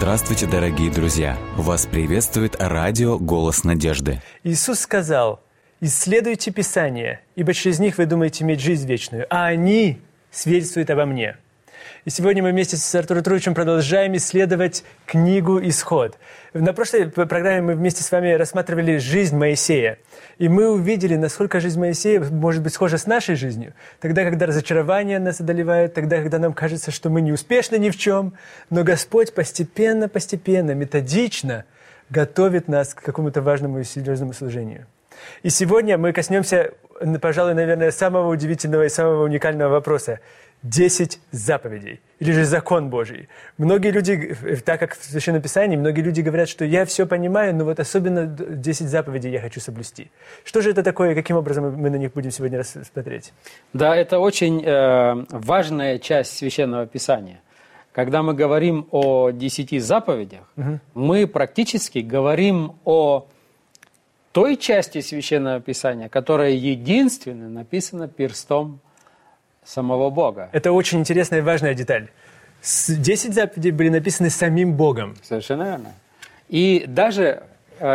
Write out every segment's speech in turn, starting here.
Здравствуйте, дорогие друзья! Вас приветствует радио «Голос Надежды». Иисус сказал: «Исследуйте Писание, ибо через них вы думаете иметь жизнь вечную, а они свидетельствуют обо мне». И сегодня мы вместе с Артуром Труевичем продолжаем исследовать книгу «Исход». На прошлой программе мы вместе с вами рассматривали жизнь Моисея. И мы увидели, насколько жизнь Моисея может быть схожа с нашей жизнью. Тогда, когда разочарование нас одолевает, тогда, когда нам кажется, что мы не успешны ни в чем, но Господь постепенно, методично готовит нас к какому-то важному и серьезному служению. И сегодня мы коснемся, пожалуй, наверное, самого удивительного и самого уникального вопроса. 10 заповедей, или же закон Божий. Многие люди, так как в Священном Писании, многие люди говорят, что я все понимаю, но вот особенно 10 заповедей я хочу соблюсти. Что же это такое, каким образом мы на них будем сегодня рассмотреть? Да, это очень важная часть Священного Писания. Когда мы говорим о 10 заповедях, мы практически говорим о той части Священного Писания, которая единственно написана перстом самого Бога. Это очень интересная и важная деталь. 10 заповедей были написаны самим Богом. Совершенно верно. И даже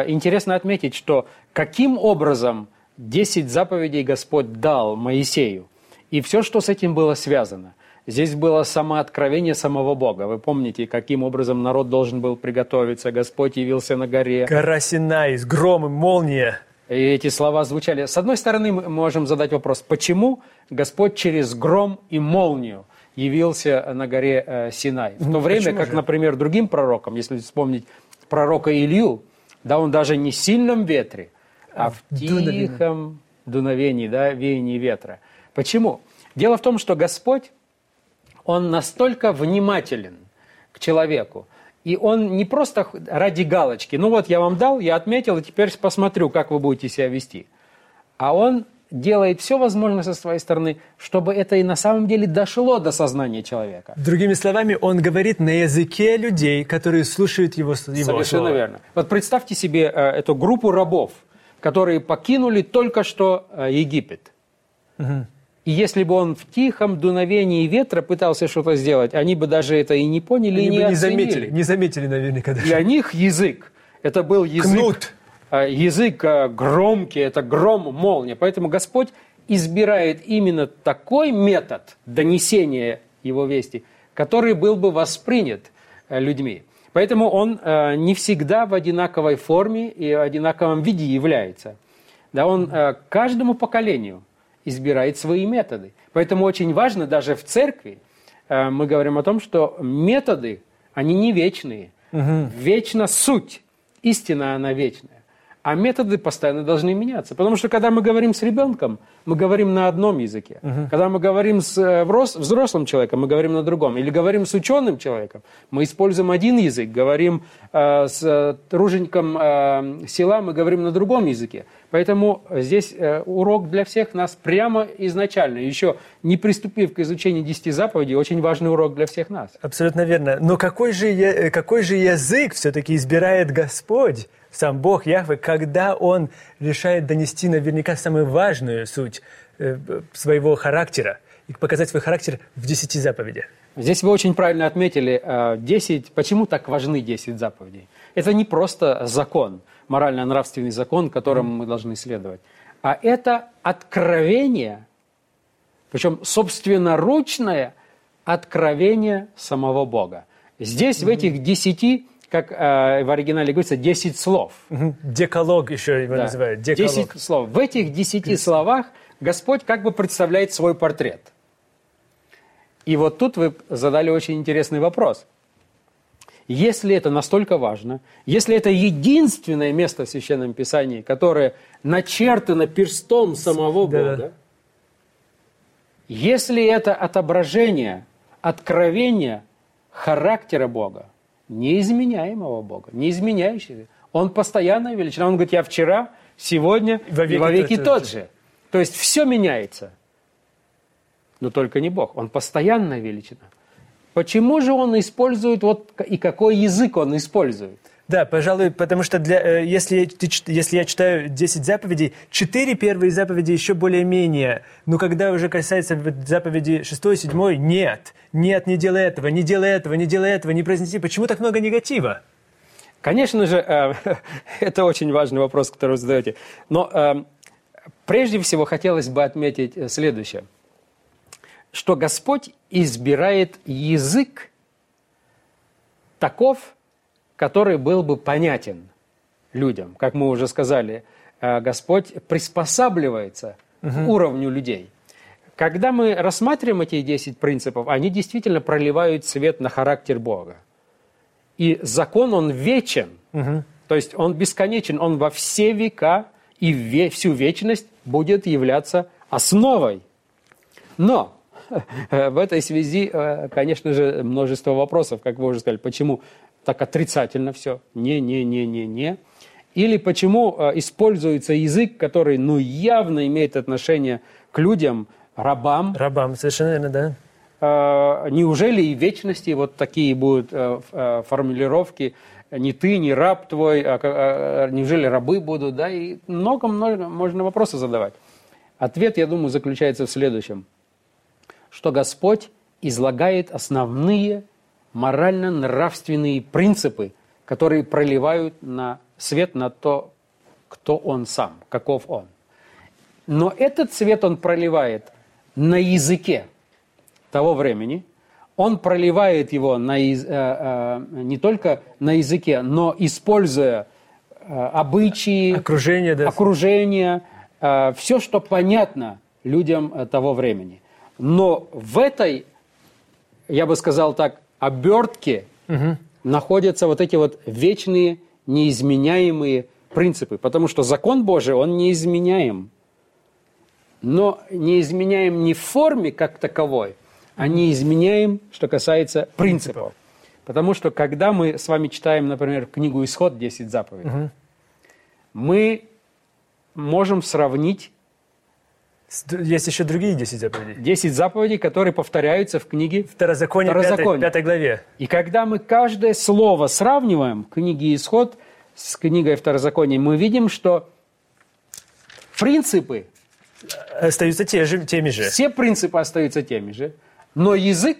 интересно отметить, что каким образом 10 заповедей Господь дал Моисею, и все, что с этим было связано. Здесь было самооткровение самого Бога. Вы помните, каким образом народ должен был приготовиться? Господь явился на горе. Гора Синай, с громом, молния. И эти слова звучали. С одной стороны, мы можем задать вопрос, почему Господь через гром и молнию явился на горе Синай? В то время, как, например, другим пророкам, если вспомнить пророка Илью, да, он даже не в сильном ветре, а в тихом дуновении, да, веянии ветра. Почему? Дело в том, что Господь, Он настолько внимателен к человеку, и он не просто ради галочки, ну вот я вам дал, я отметил, и теперь посмотрю, как вы будете себя вести. А он делает все возможное со своей стороны, чтобы это и на самом деле дошло до сознания человека. Другими словами, он говорит на языке людей, которые слушают его слова. Совершенно верно. Вот представьте себе эту группу рабов, которые покинули только что Египет. И если бы он в тихом дуновении ветра пытался что-то сделать, они бы даже это и не поняли, и не оценили. Не заметили наверняка даже. Для них язык, это был язык, громкий, это гром, молния. Поэтому Господь избирает именно такой метод донесения Его вести, который был бы воспринят людьми. Поэтому он не всегда в одинаковой форме и в одинаковом виде является. Да, он каждому поколению избирает свои методы. Поэтому очень важно, даже в церкви мы говорим о том, что методы, они не вечные. Вечна суть. Истина, она вечная. А методы постоянно должны меняться. Потому что, когда мы говорим с ребенком, мы говорим на одном языке. Когда мы говорим с взрослым человеком, мы говорим на другом. Или говорим с ученым человеком, мы используем один язык. Говорим с тружеником села, мы говорим на другом языке. Поэтому здесь урок для всех нас прямо изначально. Еще не приступив к изучению 10 заповедей, очень важный урок для всех нас. Абсолютно верно. Но какой же язык все-таки избирает Господь? Сам Бог, Яхве, когда Он решает донести наверняка самую важную суть своего характера и показать свой характер в 10 заповедях. Здесь вы очень правильно отметили, 10, почему так важны 10 заповедей. Это не просто закон, морально-нравственный закон, которому мы должны следовать, а это откровение, причем собственноручное откровение самого Бога. Здесь в этих 10, как в оригинале говорится, 10 слов. Декалог еще его называют. Декалог. 10 слов. В этих 10 словах Господь как бы представляет свой портрет. И вот тут вы задали очень интересный вопрос. Если это настолько важно, если это единственное место в Священном Писании, которое начертано перстом самого Бога, если это отображение, откровение характера Бога, неизменяемого Бога, неизменяющего. Он постоянная величина. Он говорит, я вчера, сегодня и вовеки тот же. То есть все меняется. Но только не Бог. Он постоянная величина. Почему же он использует, вот и какой язык он использует? Да, пожалуй, потому что если я читаю 10 заповедей, 4 первые заповеди еще более-менее, но когда уже касается заповеди 6, 7, нет, не делай этого, не делай этого, не делай этого, не произнеси. Почему так много негатива? Конечно же, это очень важный вопрос, который вы задаете. Но прежде всего хотелось бы отметить следующее, что Господь избирает язык таков, который был бы понятен людям. Как мы уже сказали, Господь приспосабливается к уровню людей. Когда мы рассматриваем эти 10 принципов, они действительно проливают свет на характер Бога. И закон, он вечен, то есть он бесконечен, он во все века и всю вечность будет являться основой. Но в этой связи, конечно же, множество вопросов, как вы уже сказали, почему так отрицательно все, не. Или почему используется язык, который, явно имеет отношение к людям, рабам. Рабам, совершенно верно, да. Неужели и в вечности вот такие будут формулировки, не ты, не раб твой, неужели рабы будут, да, и много-много можно вопросов задавать. Ответ, я думаю, заключается в следующем, что Господь излагает основные морально-нравственные принципы, которые проливают на свет на то, кто он сам, каков он. Но этот свет он проливает на языке того времени, он проливает его не только на языке, но используя обычаи, окружение, все, что понятно людям того времени. Но в этой, я бы сказал так, обертке находятся вот эти вот вечные, неизменяемые принципы, потому что закон Божий, он неизменяем, но неизменяем не в форме как таковой, а неизменяем, что касается принципов. Потому что, когда мы с вами читаем, например, книгу «Исход», 10 заповедей, мы можем сравнить... Есть еще другие 10 заповедей. 10 заповедей, которые повторяются в книге «Второзаконие», 5 главе. И когда мы каждое слово сравниваем в книге «Исход» с книгой «Второзаконие», мы видим, что принципы... остаются теми же. Все принципы остаются теми же. Но язык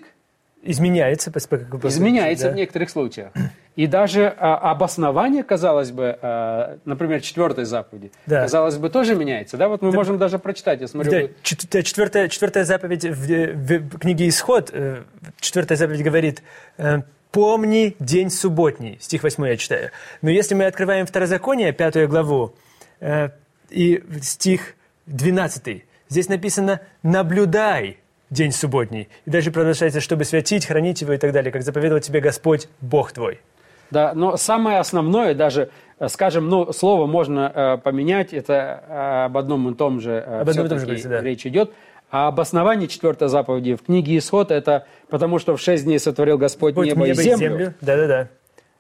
изменяется в некоторых случаях. И даже обоснование, казалось бы, например, 4 заповеди, казалось бы, тоже меняется. Да? Вот мы можем даже прочитать. Я смотрю, четвертая заповедь в книге «Исход», 4 заповедь говорит: «Помни день субботний». Стих 8 я читаю. Но если мы открываем Второзаконие, 5 главу, и стих 12, здесь написано: «Наблюдай день субботний». И дальше продолжается: «Чтобы святить, хранить его и так далее, как заповедовал тебе Господь, Бог твой». Да, но самое основное, даже, скажем, слово можно поменять, это об одном и том же, речь идет. А обоснование 4 заповеди в книге «Исход» это «потому что в 6 дней сотворил Господь небо и землю». Да.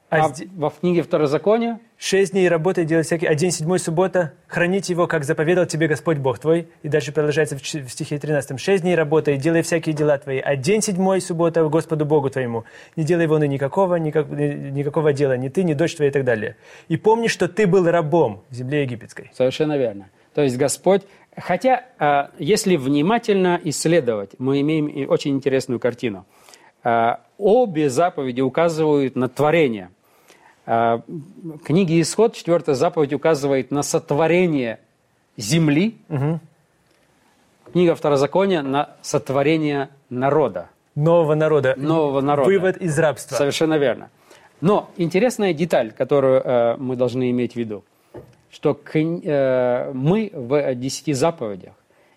А в книге «Второзаконие»? 6 дней работай, делай всякие, а день 7 суббота, хранить его, как заповедал тебе Господь Бог твой. И дальше продолжается в стихе 13. 6 дней работай, делай всякие дела твои, а день 7 суббота Господу Богу твоему. Не делай вон и никакого дела, ни ты, ни дочь твоя и так далее. И помни, что ты был рабом в земле египетской». Совершенно верно. То есть Господь, хотя если внимательно исследовать, мы имеем очень интересную картину. Обе заповеди указывают на творение. В книге «Исход» 4 заповедь указывает на сотворение земли. Книга «Второзаконие» на сотворение народа. Нового народа. Вывод из рабства. Совершенно верно. Но интересная деталь, которую мы должны иметь в виду, что мы в 10 заповедях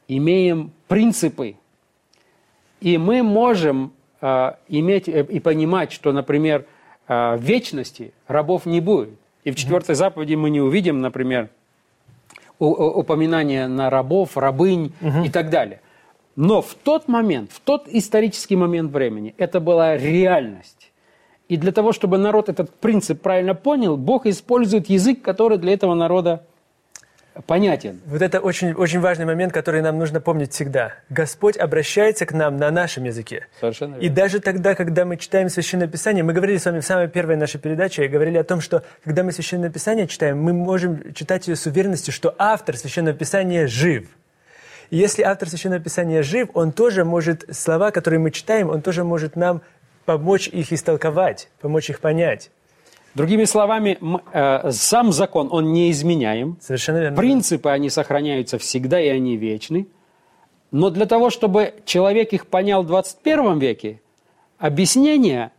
имеем принципы, и мы можем иметь и понимать, что, например, в вечности рабов не будет. И в 4 заповеди мы не увидим, например, упоминания на рабов, рабынь и так далее. Но в тот момент, в тот исторический момент времени, это была реальность. И для того, чтобы народ этот принцип правильно понял, Бог использует язык, который для этого народа понятен. Вот это очень, очень важный момент, который нам нужно помнить всегда. Господь обращается к нам на нашем языке. Совершенно верно. И даже тогда, когда мы читаем Священное Писание, мы говорили с вами в самой первой нашей передаче, и говорили о том, что когда мы Священное Писание читаем, мы можем читать ее с уверенностью, что автор Священного Писания жив. И если автор Священного Писания жив, он тоже может, слова, которые мы читаем, он тоже может нам помочь их истолковать, помочь их понять. Другими словами, сам закон, он неизменяем. Совершенно верно. Принципы, они сохраняются всегда, и они вечны. Но для того, чтобы человек их понял в 21 веке, объяснение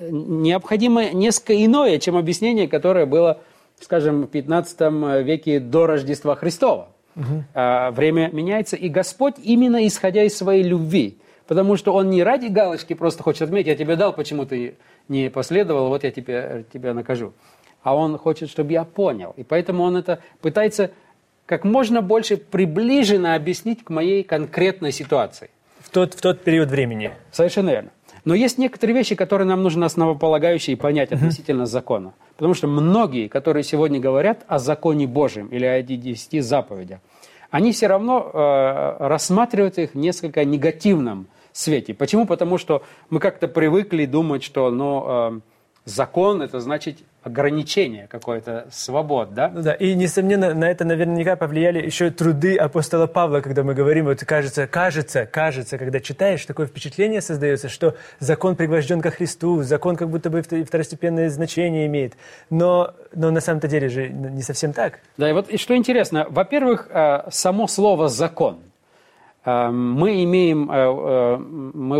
необходимо несколько иное, чем объяснение, которое было, скажем, в 15 веке до Рождества Христова. Угу. Время меняется, и Господь, именно исходя из своей любви, потому что Он не ради галочки просто хочет отметить, я тебе дал, почему ты не последовал, вот я тебя накажу. А Он хочет, чтобы я понял. И поэтому Он это пытается как можно больше приближенно объяснить к моей конкретной ситуации. В тот период времени. Совершенно верно. Но есть некоторые вещи, которые нам нужно основополагающие понять относительно закона. Потому что многие, которые сегодня говорят о законе Божьем или о 10 заповедях, они все равно рассматривают их в несколько негативном свете. Почему? Потому что мы как-то привыкли думать, что закон – это значит ограничение какое-то, свобод, да? Ну да, и, несомненно, на это наверняка повлияли еще труды апостола Павла, когда мы говорим, вот кажется, когда читаешь, такое впечатление создается, что закон пригвожден ко Христу, закон как будто бы второстепенное значение имеет, но на самом-то деле же не совсем так. Да, и вот и что интересно, во-первых, само слово «закон». Мы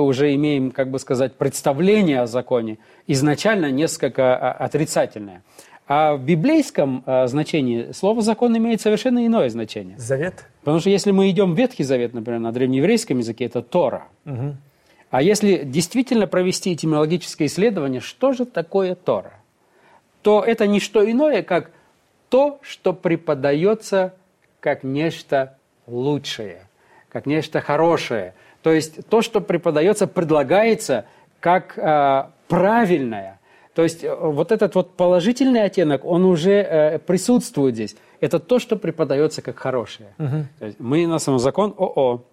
уже имеем, как бы сказать, представление о законе изначально несколько отрицательное. А в библейском значении слово «закон» имеет совершенно иное значение. Завет. Потому что если мы идем в Ветхий Завет, например, на древнееврейском языке, это Тора. Угу. А если действительно провести этимологическое исследование, что же такое Тора, то это не что иное, как то, что преподается как нечто лучшее, как нечто хорошее. То есть то, что преподается, предлагается как правильное. То есть вот этот вот положительный оттенок, он уже присутствует здесь. Это то, что преподается как хорошее. Угу. То есть мы на самом закон,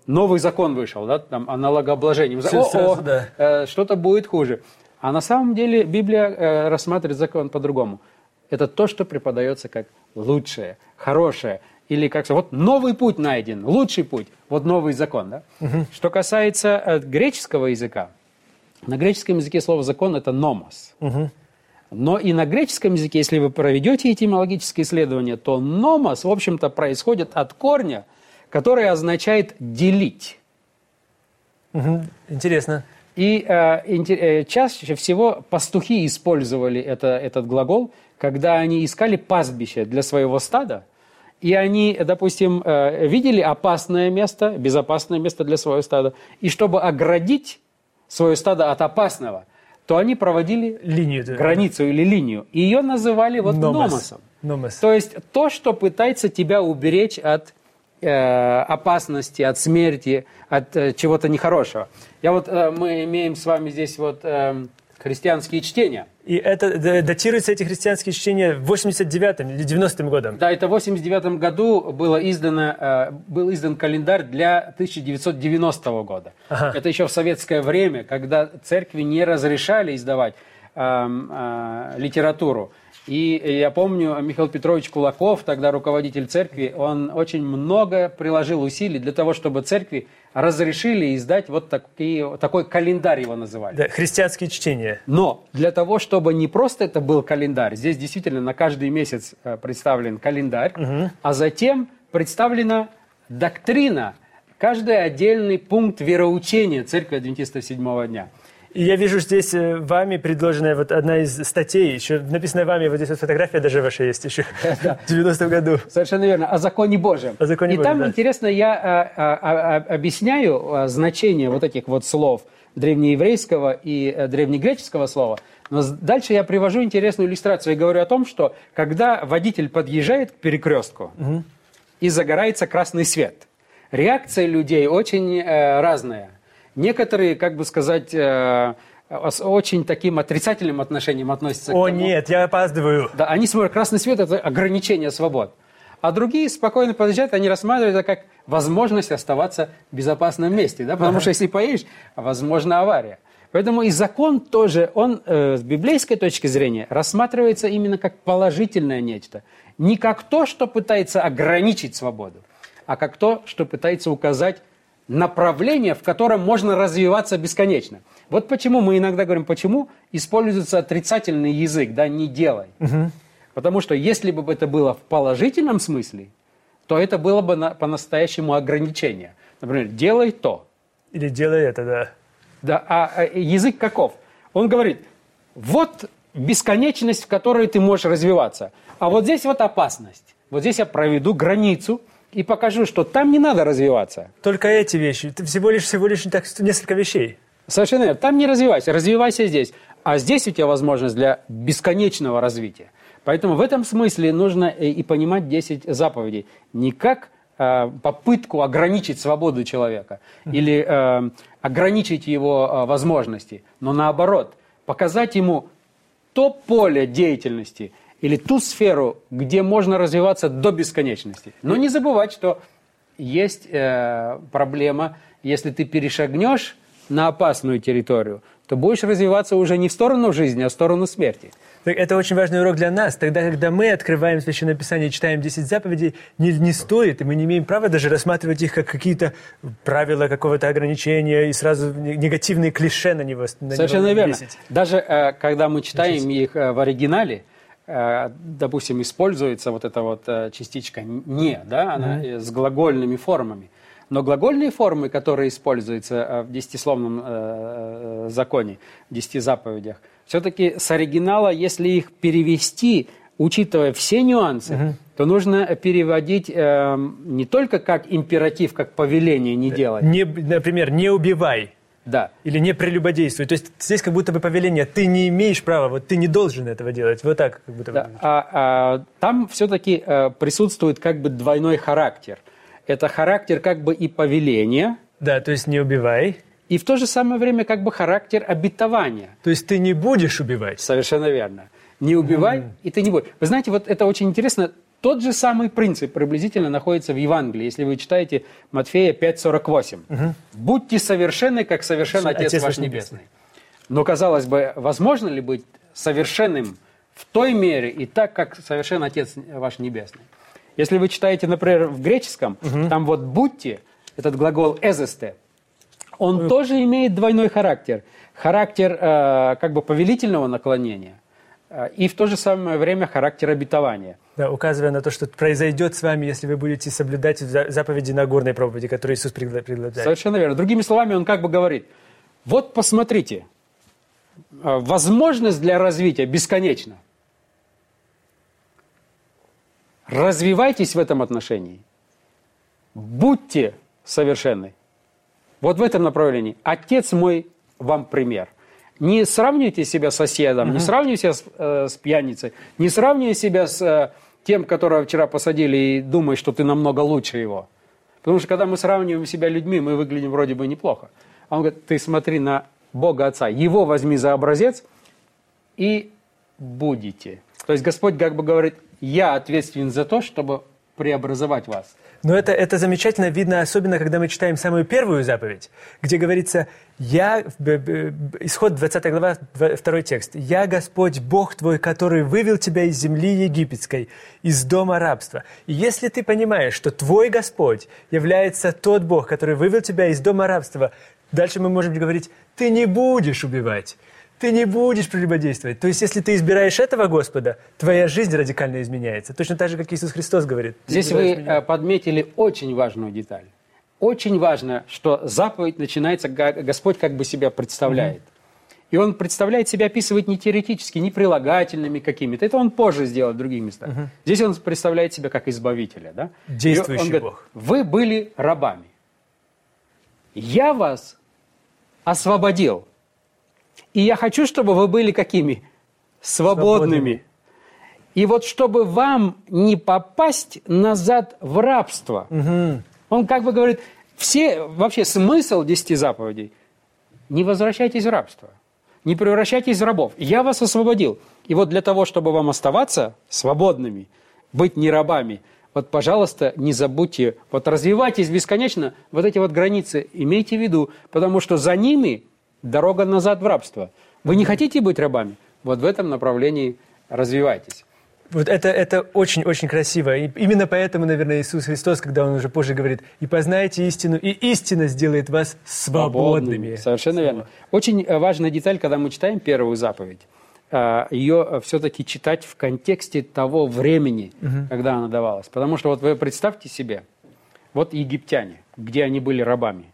новый закон вышел, да, там о налогообложении. Да. Что-то будет хуже. А на самом деле Библия рассматривает закон по-другому. Это то, что преподается как лучшее, хорошее. Или как вот новый путь найден, лучший путь, вот новый закон. Да? Угу. Что касается греческого языка, на греческом языке слово «закон» – это «номос». Угу. Но и на греческом языке, если вы проведете этимологические исследования, то «номос», в общем-то, происходит от корня, который означает «делить». Угу. Интересно. И чаще всего пастухи использовали этот глагол, когда они искали пастбище для своего стада. И они, допустим, видели опасное место, безопасное место для своего стада. И чтобы оградить свое стадо от опасного, то они проводили границу или линию. И ее называли вот номосом. Номос. То есть то, что пытается тебя уберечь от опасности, от смерти, от чего-то нехорошего. Мы имеем с вами здесь христианские чтения. И это датируются эти христианские чтения в 89-м или 90-м годом. Да, это в 89-м году был издан календарь для 1990 года. Ага. Это еще в советское время, когда церкви не разрешали издавать литературу. И я помню, Михаил Петрович Кулаков, тогда руководитель церкви, он очень много приложил усилий для того, чтобы церкви разрешили издать такой календарь, его называли. Да, христианские чтения. Но для того, чтобы не просто это был календарь, здесь действительно на каждый месяц представлен календарь, угу. А затем представлена доктрина, каждый отдельный пункт вероучения Церкви Адвентистов Седьмого дня. И я вижу здесь вами предложенная одна из статей, еще написанная вами, здесь фотография даже ваша есть еще в 90-м году. Совершенно верно, о законе Божьем. О законе Божьем, там, интересно, я объясняю значение этих слов древнееврейского и древнегреческого слова. Но дальше я привожу интересную иллюстрацию и говорю о том, что когда водитель подъезжает к перекрестку и загорается красный свет, реакция людей очень разная. Некоторые, как бы сказать, с очень таким отрицательным отношением относятся к тому. Нет, я опаздываю. Да, они смотрят, красный свет – это ограничение свобод. а другие спокойно подъезжают, они рассматривают это как возможность оставаться в безопасном месте, да, потому что если поедешь, возможно авария. Поэтому и закон тоже, он с библейской точки зрения рассматривается именно как положительное нечто. Не как то, что пытается ограничить свободу, а как то, что пытается указать направление, в котором можно развиваться бесконечно. Вот почему мы иногда говорим, почему используется отрицательный язык, да, не делай. Угу. Потому что если бы это было в положительном смысле, то это было бы по-настоящему ограничение. Например, делай то. Или делай это, да. Да, а язык каков? Он говорит, вот бесконечность, в которой ты можешь развиваться, а вот здесь вот опасность. Вот здесь я проведу границу и покажу, что там не надо развиваться. Только эти вещи, всего лишь так, несколько вещей. Совершенно верно. Там не развивайся, развивайся здесь. А здесь у тебя возможность для бесконечного развития. Поэтому в этом смысле нужно и понимать 10 заповедей. Не как попытку ограничить свободу человека или ограничить его возможности, но наоборот, показать ему то поле деятельности или ту сферу, где можно развиваться до бесконечности. Но не забывать, что есть проблема, если ты перешагнешь на опасную территорию, то будешь развиваться уже не в сторону жизни, а в сторону смерти. Это очень важный урок для нас. Тогда, когда мы открываем Священное Писание и читаем 10 заповедей, не стоит, и мы не имеем права даже рассматривать их как какие-то правила какого-то ограничения и сразу негативные клише на него весить. Совершенно верно. Даже когда мы читаем их в оригинале, допустим, используется вот эта вот частичка «не», да, она с глагольными формами. Но глагольные формы, которые используются в десятисловном законе, в 10 заповедях, все-таки с оригинала, если их перевести, учитывая все нюансы, то нужно переводить не только как императив, как повеление не делать. Например, не убивай. Да. Или не прелюбодействуй. То есть здесь как будто бы повеление, ты не имеешь права, вот ты не должен этого делать. Вот так как будто бы. Да. Там все-таки присутствует как бы двойной характер. Это характер как бы и повеления. Да, то есть не убивай. И в то же самое время как бы характер обетования. То есть ты не будешь убивать. Совершенно верно. Не убивай, и ты не будешь. Вы знаете, вот это очень интересно. Тот же самый принцип приблизительно находится в Евангелии. Если вы читаете Матфея 5:48. «Будьте совершенны, как совершен Отец ваш Небесный». Но, казалось бы, возможно ли быть совершенным в той мере и так, как совершен Отец ваш Небесный? Если вы читаете, например, в греческом, там вот «будьте», этот глагол «эзесте», он тоже имеет двойной характер. Характер как бы повелительного наклонения и в то же самое время характер обетования. Да, указывая на то, что произойдет с вами, если вы будете соблюдать заповеди Нагорной проповеди, которые Иисус предлагает. Совершенно верно. Другими словами, он как бы говорит, вот посмотрите, возможность для развития бесконечна. Развивайтесь в этом отношении. Будьте совершенны. Вот в этом направлении. Отец мой вам пример. Не сравнивайте себя с соседом, не сравнивайте себя с пьяницей, не сравнивайте себя с тем, которого вчера посадили, и думай, что ты намного лучше его. Потому что когда мы сравниваем себя людьми, мы выглядим вроде бы неплохо. А он говорит, ты смотри на Бога Отца, его возьми за образец и будете. То есть Господь как бы говорит, я ответственен за то, чтобы преобразовать вас. Но это замечательно видно, особенно, когда мы читаем самую первую заповедь, где говорится, Исход 20 глава, 2 текст. «Я Господь, Бог твой, который вывел тебя из земли египетской, из дома рабства». И если ты понимаешь, что твой Господь является тот Бог, который вывел тебя из дома рабства, дальше мы можем говорить «ты не будешь убивать». Ты не будешь прелюбодействовать. То есть, если ты избираешь этого Господа, твоя жизнь радикально изменяется. Точно так же, как Иисус Христос говорит. Здесь вы подметили очень важную деталь. Очень важно, что заповедь начинается, Господь как бы себя представляет. И Он представляет себя, описывает не теоретически, не прилагательными какими-то. Это Он позже сделает в других местах. Здесь Он представляет себя как избавителя. Да? Действующий говорит, Бог. Вы были рабами. Я вас освободил. И я хочу, чтобы вы были какими? Свободными. И вот чтобы вам не попасть назад в рабство. Он как бы говорит, все, вообще смысл 10 заповедей, не возвращайтесь в рабство, не превращайтесь в рабов. Я вас освободил. И вот для того, чтобы вам оставаться свободными, быть не рабами, Вот, пожалуйста, не забудьте, вот развивайтесь бесконечно, вот эти вот границы имейте в виду, потому что за ними дорога назад в рабство. Вы не хотите быть рабами? Вот в этом направлении развивайтесь. Вот это очень-очень красиво. И именно поэтому, наверное, Иисус Христос, когда Он уже позже говорит, «И познайте истину, и истина сделает вас свободными». Совершенно верно. Очень важная деталь, когда мы читаем первую заповедь, ее все-таки читать в контексте того времени, когда она давалась. Потому что вот вы представьте себе, вот египтяне, где они были рабами.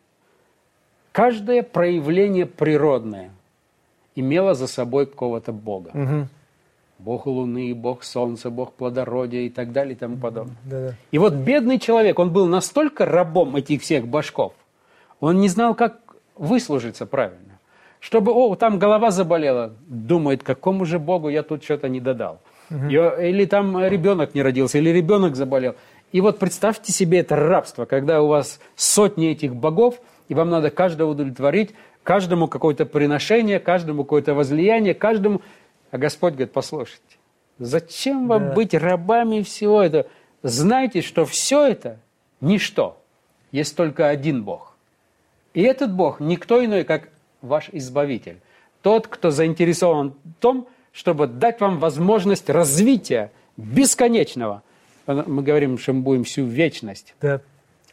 Каждое проявление природное имело за собой какого-то бога. Бог Луны, Бог Солнца, Бог плодородия и так далее и тому подобное. Да-да. И вот бедный человек, он был настолько рабом этих всех божков, он не знал, как выслужиться правильно. Чтобы, о, там голова заболела, думает, какому же Богу я тут что-то не додал. Или там ребенок не родился, или ребенок заболел. И вот представьте себе это рабство, когда у вас сотни этих богов, и вам надо каждого удовлетворить, каждому какое-то приношение, каждому какое-то возлияние, каждому... А Господь говорит, послушайте, зачем вам быть рабами всего этого? Знайте, что все это ничто. Есть только один Бог. И этот Бог никто иной, как ваш Избавитель. Тот, кто заинтересован в том, чтобы дать вам возможность развития бесконечного. Мы говорим, что мы будем всю вечность. Да.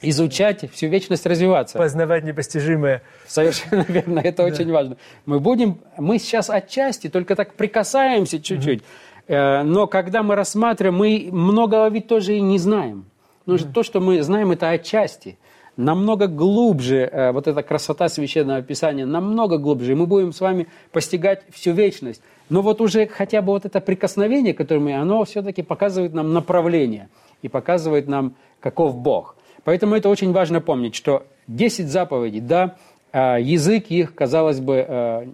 Изучать, всю вечность развиваться. Познавать непостижимое. Совершенно верно, это очень важно. Мы сейчас отчасти только так прикасаемся чуть-чуть, но когда мы рассматриваем, мы многого ведь тоже и не знаем. Потому что то, что мы знаем, это отчасти. Намного глубже, вот эта красота Священного Писания, намного глубже. Мы будем с вами постигать всю вечность. Но вот уже хотя бы вот это прикосновение, которое мы, оно все-таки показывает нам направление и показывает нам, каков Бог. Поэтому это очень важно помнить, что 10 заповедей, да, язык их, казалось бы,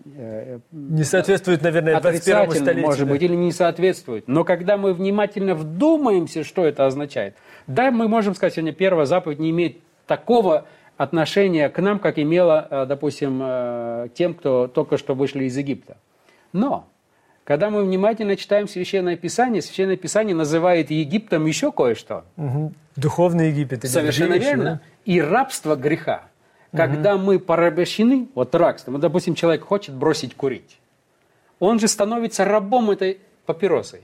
не соответствует, наверное, 21-му столетию, может быть, или не соответствует. Но когда мы внимательно вдумаемся, что это означает, да, мы можем сказать, сегодня первая заповедь не имеет такого отношения к нам, как имела, допустим, тем, кто только что вышли из Египта. Но когда мы внимательно читаем Священное Писание называет Египтом еще кое-что. Духовный Египет. Совершенно верно. И рабство греха. Когда мы порабощены, вот рабство, вот, допустим, человек хочет бросить курить, он же становится рабом этой папиросой.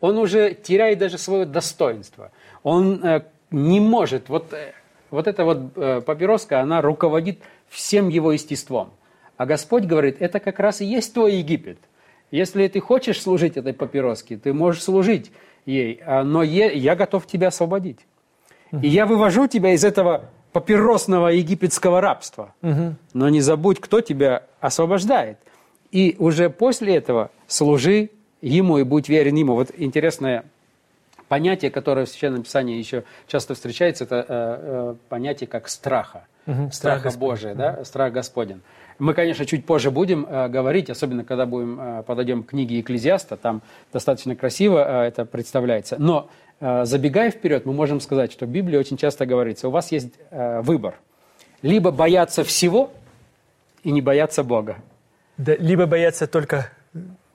Он уже теряет даже свое достоинство. Он не может, вот эта вот папироска, она руководит всем его естеством. А Господь говорит, это как раз и есть твой Египет. Если ты хочешь служить этой папироске, ты можешь служить ей, но я готов тебя освободить. И я вывожу тебя из этого папиросного египетского рабства. Но не забудь, кто тебя освобождает. И уже после этого служи ему и будь верен ему. Вот интересное понятие, которое в Священном Писании еще часто встречается, это понятие как страха. Страха Божия, да? Страх Господень. Мы, конечно, чуть позже будем говорить, особенно когда подойдем к книге Экклезиаста, там достаточно красиво это представляется. Но забегая вперед, мы можем сказать, что в Библии очень часто говорится, у вас есть выбор. Либо бояться всего и не бояться Бога. Да, либо бояться только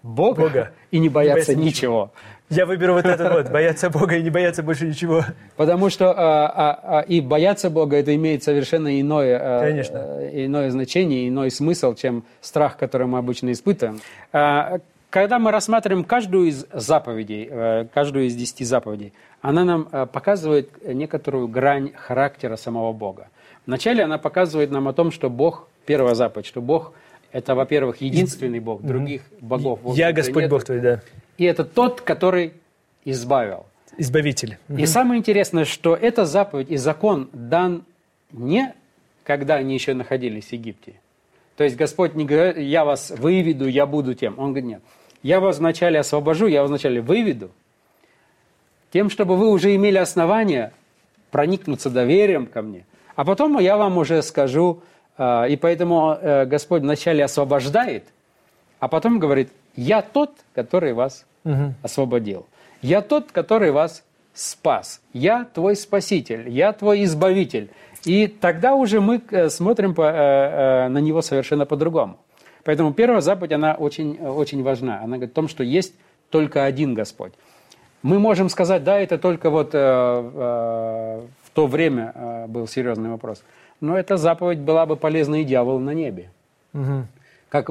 Бога и не бояться ничего. Я выберу вот это вот, бояться Бога и не бояться больше ничего. Потому что и бояться Бога, это имеет совершенно иное значение, иной смысл, чем страх, который мы обычно испытываем. Когда мы рассматриваем каждую из заповедей, каждую из 10 заповедей, она нам показывает некоторую грань характера самого Бога. Вначале она показывает нам о том, что Бог, первая заповедь, что Бог – это, во-первых, единственный Бог, других богов. Я Господь Бог твой, да. И это тот, который избавил. Избавитель. И самое интересное, что эта заповедь и закон дан не когда они еще находились в Египте. То есть Господь не говорит, я вас выведу, я буду тем. Он говорит, нет, я вас вначале освобожу, я вас вначале выведу, тем, чтобы вы уже имели основания проникнуться доверием ко мне. А потом я вам уже скажу, и поэтому Господь вначале освобождает, а потом говорит, я тот, который вас освободил. Я тот, который вас спас. Я твой спаситель. Я твой избавитель. И тогда уже мы смотрим на него совершенно по-другому. Поэтому первая заповедь, она очень, очень важна. Она говорит о том, что есть только один Господь. Мы можем сказать, да, это только вот в то время был серьезный вопрос. Но эта заповедь была бы полезна и дьяволу на небе. Угу. Как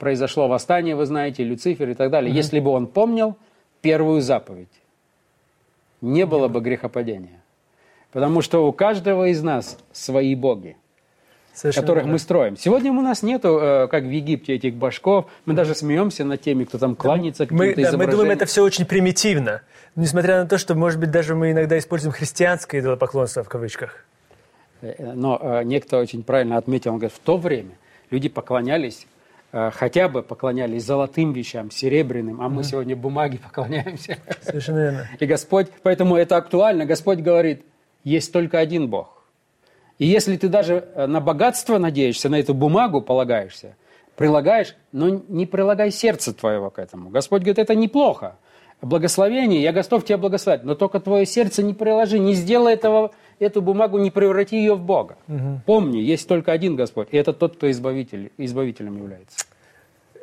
произошло восстание, вы знаете, Люцифер и так далее. Угу. Если бы он помнил первую заповедь, не было бы грехопадения. Потому что у каждого из нас свои боги, совершенно которых мы строим. Сегодня у нас нету, как в Египте, этих башков. Мы даже смеемся над теми, кто там кланяется к каким-то изображениям. Мы думаем, это все очень примитивно. Несмотря на то, что, может быть, даже мы иногда используем христианское идолопоклонство в кавычках. Но некто очень правильно отметил, он говорит, в то время люди поклонялись, хотя бы поклонялись золотым вещам, серебряным, а мы сегодня бумаге поклоняемся. Совершенно верно. И Господь, поэтому это актуально. Господь говорит, есть только один Бог. И если ты даже на богатство надеешься, на эту бумагу полагаешься, прилагаешь, но не прилагай сердце твоего к этому. Господь говорит, это неплохо. Благословение, я готов тебя благословить, но только твое сердце не приложи, не сделай этого, эту бумагу, не преврати ее в Бога. Угу. Помни, есть только один Господь, и это тот, кто избавителем является.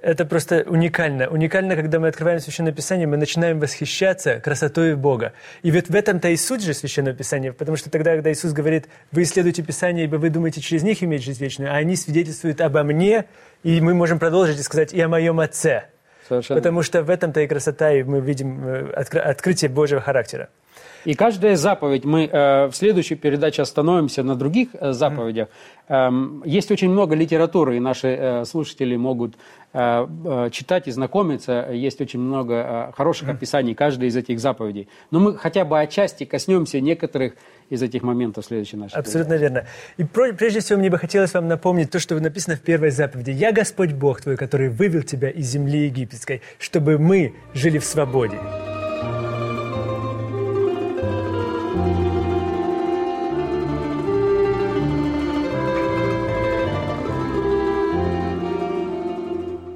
Это просто уникально. Уникально, когда мы открываем Священное Писание, мы начинаем восхищаться красотой Бога. И ведь в этом-то и суть же Священного Писания, потому что тогда, когда Иисус говорит, вы исследуете Писание, ибо вы думаете, через них иметь жизнь вечную, а они свидетельствуют обо мне, и мы можем продолжить и сказать, и о моем Отце. Совершенно. Потому что в этом-то и красота, и мы видим открытие Божьего характера. И каждая заповедь, мы в следующей передаче остановимся на других заповедях. Есть очень много литературы, и наши слушатели могут читать и знакомиться. Есть очень много хороших описаний каждой из этих заповедей. Но мы хотя бы отчасти коснемся некоторых из этих моментов в следующей нашей передаче. Абсолютно верно. И прежде всего мне бы хотелось вам напомнить то, что написано в первой заповеди. «Я Господь Бог твой, который вывел тебя из земли египетской, чтобы мы жили в свободе».